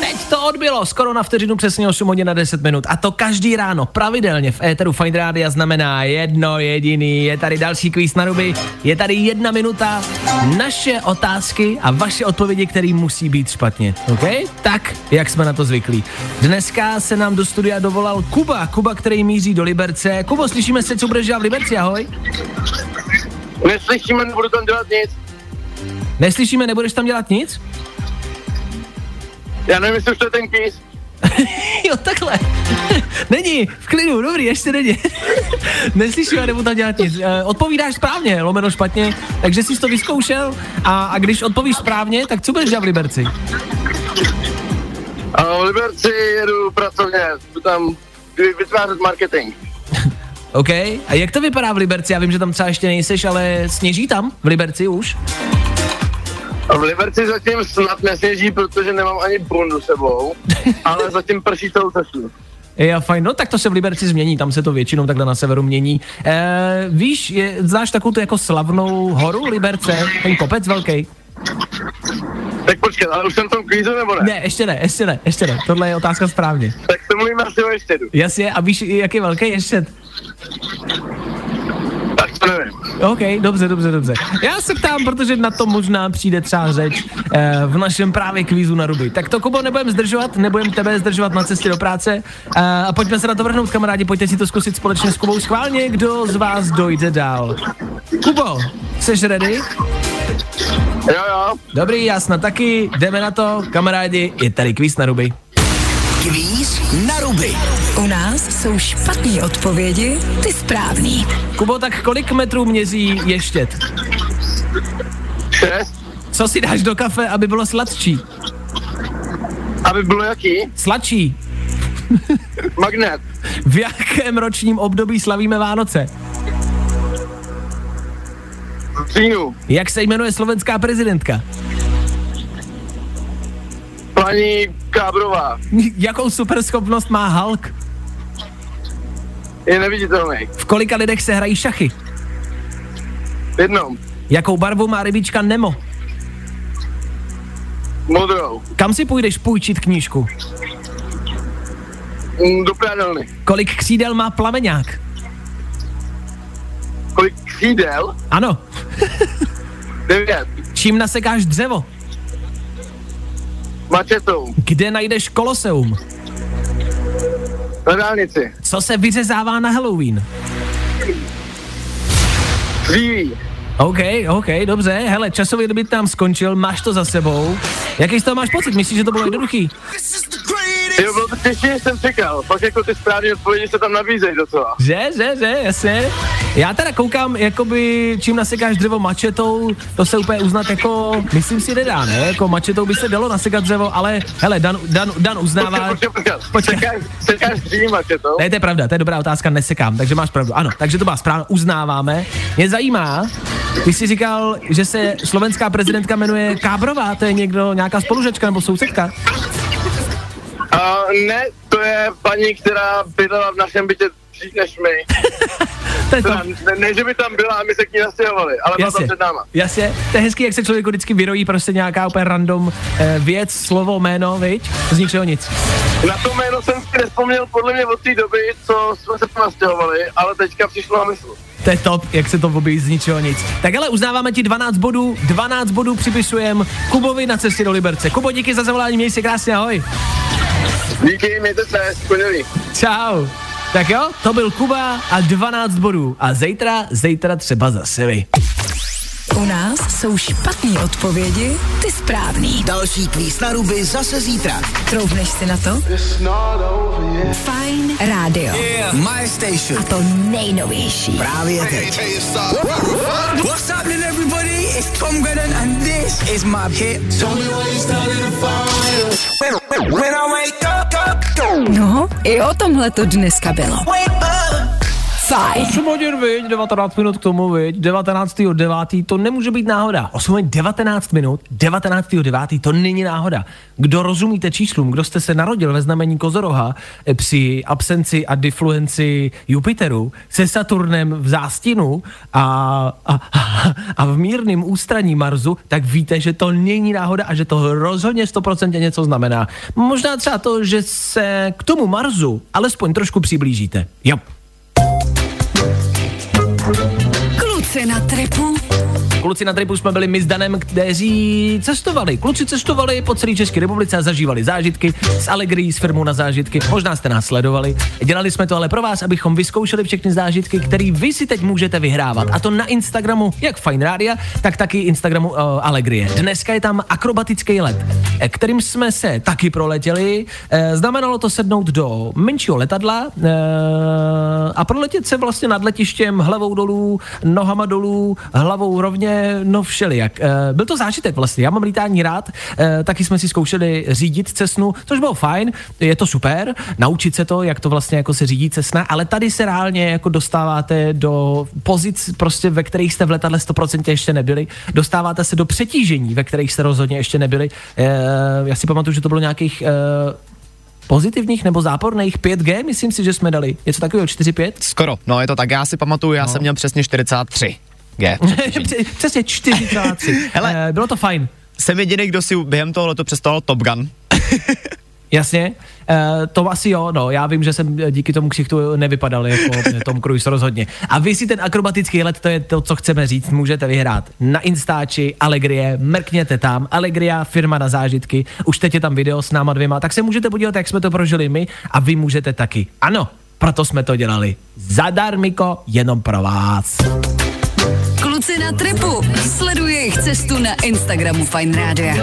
Teď to odbylo. bylo skoro na vteřinu přesně 8 hodin a 10 minut. A to každý ráno pravidelně v éteru Fajn rádia znamená jedno jediný. Je tady další kvíz na ruby, je tady 1 minuta, naše otázky a vaše odpovědi, které musí být špatně. OK? Tak, jak jsme na to zvyklí. Dneska se nám do studia dovolal Kuba, který míří do Liberce. Kubo, slyšíme se, co budeš dělat v Liberci, ahoj. Neslyšíme, nebudu tam dělat nic. Neslyšíme, nebudeš tam dělat nic? Já nevím, jestli už to je ten kvíz. Jo, takhle. Není, v klidu, dobrý, ještě není. Neslyšíme, nebudu tam dělat nic. Odpovídáš správně, lomeno špatně, takže jsi to vyzkoušel a když odpovíš správně, tak co budeš dělat v Liberci? V Liberci jedu pracovně, tam vytvářet marketing. OK, a jak to vypadá v Liberci? Já vím, že tam třeba ještě nejseš, ale sněží tam v Liberci už? V Liberci zatím snad nesněží, protože nemám ani bundu sebou, ale zatím prší celou cestu. Jo, fajn, no tak to se v Liberci změní, tam se to většinou takhle na severu mění. Víš, znáš takovou tu jako slavnou horu Liberce, ten kopec velký? Tak počkat, ale už jsem v tom kvízu, nebo ne? Ne, ještě ne, tohle je otázka správně. Tak to mluvím asi o ještě. Jasně, a víš, jak je velký ještě? Tak to nevím. OK, dobře. Já se ptám, protože na to možná přijde třeba řeč v našem právě kvízu na ruby. Tak to, Kubo, nebudem tebe zdržovat na cestě do práce a pojďme se na to vrhnout, kamarádi, pojďte si to zkusit společně s Kubou schválně, kdo z vás dojde dál. Kubo, seš ready? Jo. Dobrý, jasno, taky jdeme na to, kamarádi, je tady kvíz na ruby. Kvíz na ruby. U nás jsou špatné odpovědi, ty správný. Kubo, tak kolik metrů měří ještět? 6. Co si dáš do kafe, aby bylo sladčí? Aby bylo jaký? Sladčí. Magnet. V jakém ročním období slavíme Vánoce? Říjnu. Jak se jmenuje slovenská prezidentka? Paní Kábrová. Jakou superschopnost má Hulk? Je neviditelný. V kolika lidech se hrají šachy? V jednom. Jakou barvu má rybička Nemo? Modrou. Kam si půjdeš půjčit knížku? Do prádelny. Kolik křídel má plameňák? Kolik křídel? Ano. 9. Čím nasekáš dřevo? Mačetou. Kde najdeš Koloseum? Na dálnici. Co se vyřezává na Halloween? Dříví. OK, dobře. Hele, časový limit nám skončil, máš to za sebou. Jaký z toho máš pocit? Myslíš, že to bylo jednoduchý? Jo, bylo to těžší, než jsem čekal. Pak jako ty správné odpovědi se tam nabízejí docela. Že, jasně. Já teda koukám, jakoby, čím nasekáš dřevo mačetou, to se úplně uznat jako, myslím si, nedá, ne? Jako mačetou by se dalo nasekat dřevo, ale, hele, Dan uznává... Počkej. Sekáš dřív mačetou? Ne, to je pravda, to je dobrá otázka, nesekám, takže máš pravdu. Ano, takže to má správně, uznáváme. Mě zajímá, ty jsi říkal, že se slovenská prezidentka jmenuje Kábrová, to je někdo, nějaká spolužečka nebo sousedka? Ne, to je paní, která bydlela v našem bytě dřív než my. Ne, že by tam byla a my se k ní nastěhovali, ale byla tam před náma. Jasně, to je hezký, jak se člověku vždycky vyrojí prostě nějaká úplně random věc, slovo, jméno, viď? Z ničeho nic. Na to jméno jsem si nespomněl podle mě od té doby, co jsme se tam nastěhovali, ale teďka přišlo na mysl. To je top, jak se to objeví z ničeho nic. Tak ale uznáváme ti 12 bodů připisujeme Kubovi na cestě do Liberce. Kubo, díky za zavolání, měj se krásně, ahoj. Díky, mějte se, skvělý. Čau. Tak jo, to byl Kuba a 12 bodů. A zítra třeba zase vy. U nás jsou špatné odpovědi, ty správný. Další kvíz na ruby zase zítra. Troubneš si na to? Fajn rádio. Yeah, my station. A to nejnovější. Právě teď. What's happening everybody? It's Tom Grennan and this is my hit. No, i o tomhle to dneska bylo. Fajn. 8 hodin, 19 minut k tomu, 19.9. to nemůže být náhoda. 8 hodin, 19 minut, 19.9. to není náhoda. Kdo rozumíte číslům, kdo jste se narodil ve znamení Kozoroha, při absenci a difluenci Jupiteru, se Saturnem v zástinu a v mírným ústraní Marsu, tak víte, že to není náhoda a že to rozhodně 100% něco znamená. Možná třeba to, že se k tomu Marsu alespoň trošku přiblížíte. Jo. Kluci na tripu. Kluci na tripu jsme byli my s Danem, kteří cestovali. Kluci cestovali po celé České republice a zažívali zážitky s Allegrií, s firmou na zážitky. Možná jste nás sledovali. Dělali jsme to ale pro vás, abychom vyzkoušeli všechny zážitky, které vy si teď můžete vyhrávat. A to na Instagramu jak Fajn rádia, tak taky Instagramu Allegrie. Dneska je tam akrobatický let, kterým jsme se taky proletěli. Znamenalo to sednout do menšího letadla a proletět se vlastně nad letištěm hlavou dolů, nohama dolů, hlavou rovně. No všelijak. Byl to zážitek vlastně, já mám lítání rád, taky jsme si zkoušeli řídit cesnu, což bylo fajn, je to super, naučit se to, jak to vlastně jako se řídí cesna, ale tady se reálně jako dostáváte do pozic prostě, ve kterých jste v letadle 100% ještě nebyli, dostáváte se do přetížení, ve kterých jste rozhodně ještě nebyli. Já si pamatuju, že to bylo nějakých pozitivních nebo záporných 5G, myslím si, že jsme dali něco takového 4-5. Skoro, no je to tak, já si pamatuju, já jsem měl přesně 43. G, přesně 43. Hele, bylo to fajn. Jsem jediný, kdo si během tohoto přestal Top Gun. Jasně, to asi jo, no, já vím, že jsem díky tomu ksichtu nevypadal jako Tom Cruise rozhodně. A vy si ten akrobatický let, to je to, co chceme říct, můžete vyhrát na Instači Allegrie, mrkněte tam, Allegria, firma na zážitky, už teď je tam video s náma dvěma, tak se můžete podívat, jak jsme to prožili my a vy můžete taky. Ano, proto jsme to dělali. Zadarmiko, jenom pro vás. Kluci na tripu. Sleduje jejich cestu na Instagramu Fajn rádia.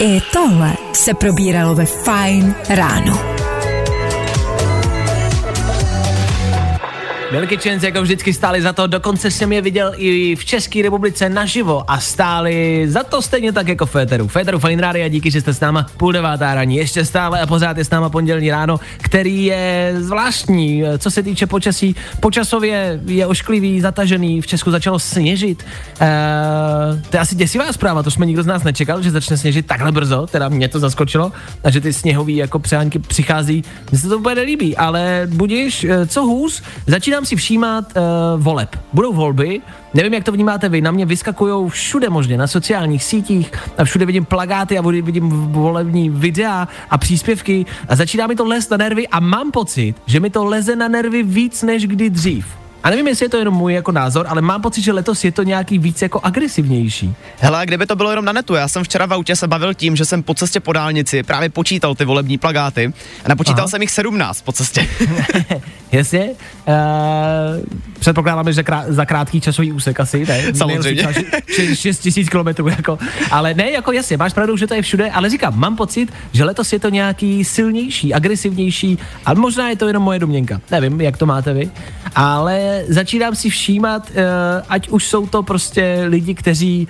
I tohle se probíralo ve Fajn ráno. Velkyčenci jako vždycky stáli za to, dokonce jsem je viděl i v České republice naživo a stáli za to stejně tak jako Féteru. Féteru Fajn rádia, díky, že jste s náma 8:30 ráno, ještě stále a pořád je s náma pondělní ráno, který je zvláštní, co se týče počasí. Počasově je ošklivý, zatažený, v Česku začalo sněžit. To je asi děsivá zpráva, to jsme nikdo z nás nečekal, že začne sněžit takhle brzo, teda mě to zaskočilo, a že ty sněhový jako přehánky přichází, mně se to úplně nelíbí, ale budíš, co hůř, začínám si všímat voleb. Budou volby, nevím, jak to vnímáte vy, na mě vyskakujou všude možně, na sociálních sítích a všude vidím plakáty a vidím volební videa a příspěvky a začíná mi to lézt na nervy a mám pocit, že mi to leze na nervy víc než kdy dřív. A nevím, jestli je to jenom můj jako názor, ale mám pocit, že letos je to nějaký víc jako agresivnější. Hele, kdyby to bylo jenom na netu, já jsem včera v autě se bavil tím, že jsem po cestě po dálnici právě počítal ty volební plakáty a napočítal jsem jich 17 po cestě. Jasně. Předpokládám, že za krátký časový úsek asi, ne? Samozřejmě. 6 000 kilometrů, jako. Ale ne, jako jasně, máš pravdu, že to je všude, ale říkám, mám pocit, že letos je to nějaký silnější, agresivnější, ale možná je to jenom moje domněnka. Nevím, jak to máte vy, ale začínám si všímat, ať už jsou to prostě lidi, kteří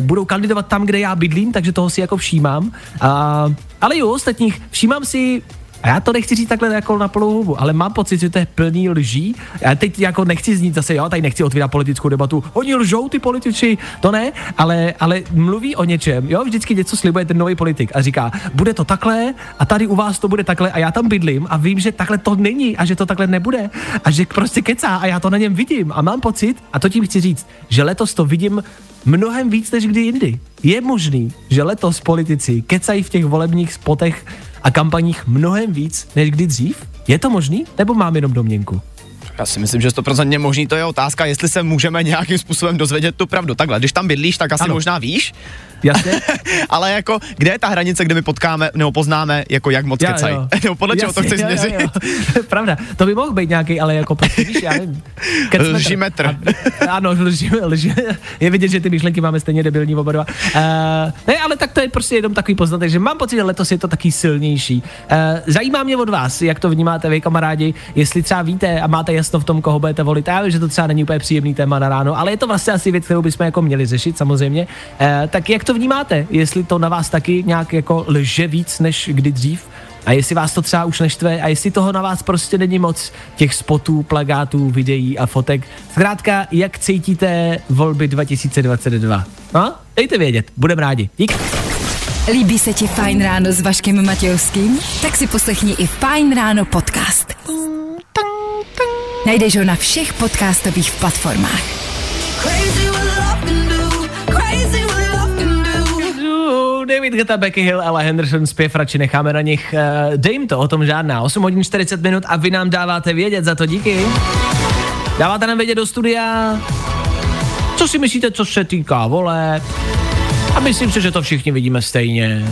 budou kandidovat tam, kde já bydlím, takže toho si jako všímám. Ale i u ostatních všímám si, a já to nechci říct takhle jako na plnou hubu, ale mám pocit, že to je plný lží. Já teď jako nechci znít zase, jo, tady nechci otvírat politickou debatu. Oni lžou, ty politici, to ne, ale mluví o něčem, jo, vždycky něco slibuje ten nový politik a říká, bude to takhle a tady u vás to bude takhle a já tam bydlím a vím, že takhle to není a že to takhle nebude a že prostě kecá a já to na něm vidím a mám pocit, a to tím chci říct, že letos to vidím mnohem víc než kdy jindy. Je možný, že letos politici kecají v těch volebních spotech a kampaních mnohem víc než kdy dřív? Je to možný? Nebo mám jenom domněnku? Já si myslím, že 100% možný, to je otázka, jestli se můžeme nějakým způsobem dozvědět tu pravdu. Takhle, když tam bydlíš, tak asi ano, možná víš. Jasně. Ale jako, kde je ta hranice, kde my potkáme, nebo poznáme, jako jak moc kecají? Nebo podle čeho to chceš změřit? Pravda, to by mohl být nějaký, ale jako prostě, víš, já nevím. Lžimetr. Ano, lžíme. Je vidět, že ty myšlenky máme stejně debilní oba dva. Ne, ale tak to je prostě jenom takový poznatek, že mám pocit, že letos je to taky silnější. Zajímá mě od vás, jak to vnímáte vy, kamarádi, jestli třeba víte a máte jasno v tom, koho budete volit. Já vím, že to třeba není úplně příjemný téma na ráno, ale je to vlastně asi věc, kterou bychom jako měli řešit samozřejmě. Tak jak to vnímáte? Jestli to na vás taky nějak jako lže víc než kdy dřív? A jestli vás to třeba už neštve a jestli toho na vás prostě není moc těch spotů, plakátů, videí a fotek. Zkrátka, jak cítíte volby 2022? No, dejte vědět, budem rádi. Dík. Líbí se ti Fajn ráno s Vaškem Matějovským? Tak si poslechni i Fajn ráno podcast. Najdeš ho na všech podcastových platformách. David Guetta, Becky Hill, Ella Henderson, zpěv radši necháme na nich. Dej jim to, o tom žádná. 8 hodin 40 minut a vy nám dáváte vědět, za to díky. Dáváte nám vědět do studia, co si myslíte, co se týká voleb. A myslím si, že to všichni vidíme stejně.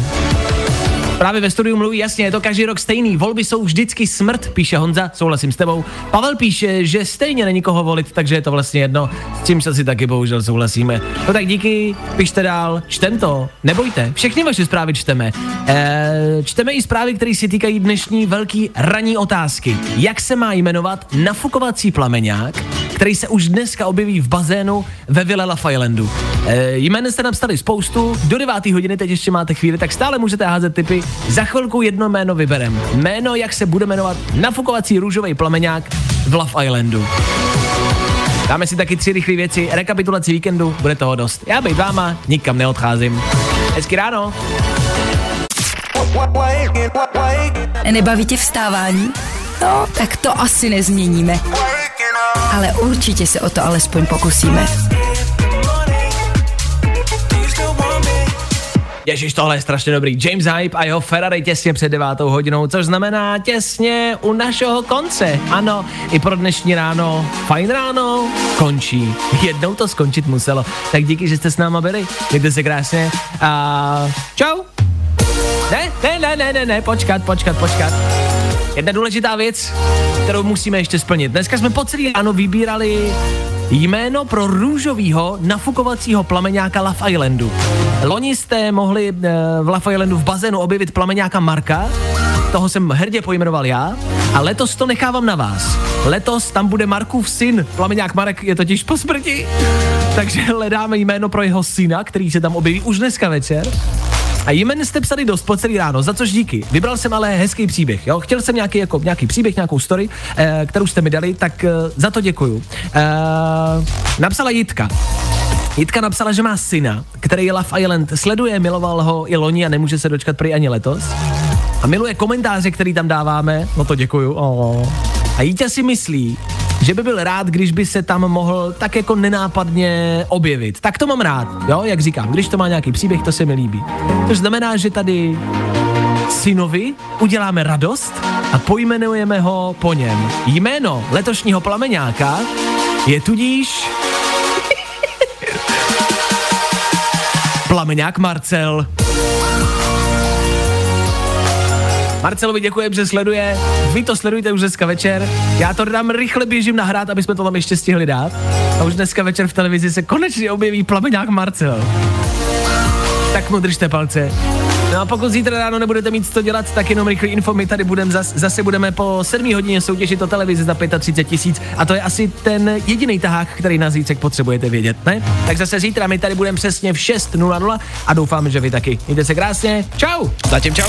Právě ve studiu mluví jasně, je to každý rok stejný. Volby jsou vždycky smrt, píše Honza, souhlasím s tebou. Pavel píše, že stejně není koho volit, takže je to vlastně jedno, s čím se si taky bohužel souhlasíme. No tak díky, pište dál, čtem to, nebojte, všechny vaše zprávy čteme. Čteme i zprávy, které se týkají dnešní velký ranní otázky. Jak se má jmenovat nafukovací plameňák, který se už dneska objeví v bazénu ve vile Lafaylandu? Jmény jste nám stali spoustu, do 9. hodiny teď ještě máte chvíli, tak stále můžete házet tipy. Za chvilku jedno jméno vyberem. Jméno, jak se bude jmenovat nafukovací růžový plameňák v Love Islandu. Dáme si taky 3 rychlé věci, rekapitulaci víkendu, bude toho dost. Já bejt váma, nikam neodcházím. Hezky ráno. Nebaví tě vstávání? No, tak to asi nezměníme. Ale určitě se o to alespoň pokusíme. Ježiš, tohle je strašně dobrý. James Hype a jeho Ferrari těsně před 9. hodinou, což znamená těsně u našeho konce. Ano, i pro dnešní ráno, Fajn ráno, končí. Jednou to skončit muselo. Tak díky, že jste s náma byli. Mějte se krásně a čau. Ne, počkat. Jedna důležitá věc, kterou musíme ještě splnit. Dneska jsme po celý ráno vybírali jméno pro růžovýho nafukovacího plameňáka Love Islandu. Loni jste mohli v Love Islandu v bazénu objevit plameňáka Marka, toho jsem hrdě pojmenoval já, a letos to nechávám na vás. Letos tam bude Markův syn, plameňák Marek je totiž po smrti, takže hledáme jméno pro jeho syna, který se tam objeví už dneska večer. A jmen jste psali dost po celý ráno, za což díky. Vybral jsem ale hezký příběh, jo? Chtěl jsem nějaký příběh, nějakou story, kterou jste mi dali, tak za to děkuju. Napsala Jitka. Jitka napsala, že má syna, který Love Island sleduje, miloval ho i loni a nemůže se dočkat prý ani letos. A miluje komentáře, který tam dáváme, no to děkuju. A Jitě si myslí, že by byl rád, když by se tam mohl tak jako nenápadně objevit. Tak to mám rád, jo, jak říkám, když to má nějaký příběh, to se mi líbí. To znamená, že tady synovi uděláme radost a pojmenujeme ho po něm. Jméno letošního plameňáka je tudíž Plameňák Marcel. Marcelovi děkujem, že sleduje. Vy to sledujte už dneska večer. Já to dám rychle, běžím nahrát, aby jsme to tam ještě stihli dát. A už dneska večer v televizi se konečně objeví plameňák Marcel. Tak mu držte palce. No a pokud zítra ráno nebudete mít co dělat, tak jenom rychlý info, my tady budeme zase budeme po 7 hodině soutěžit o televizi za 35 000 a to je asi ten jediný tahák, který na zítřek potřebujete vědět, ne? Tak zase zítra my tady budeme přesně v 6:00 a doufám, že vy taky. Mějte se krásně, čau! Zatím čau!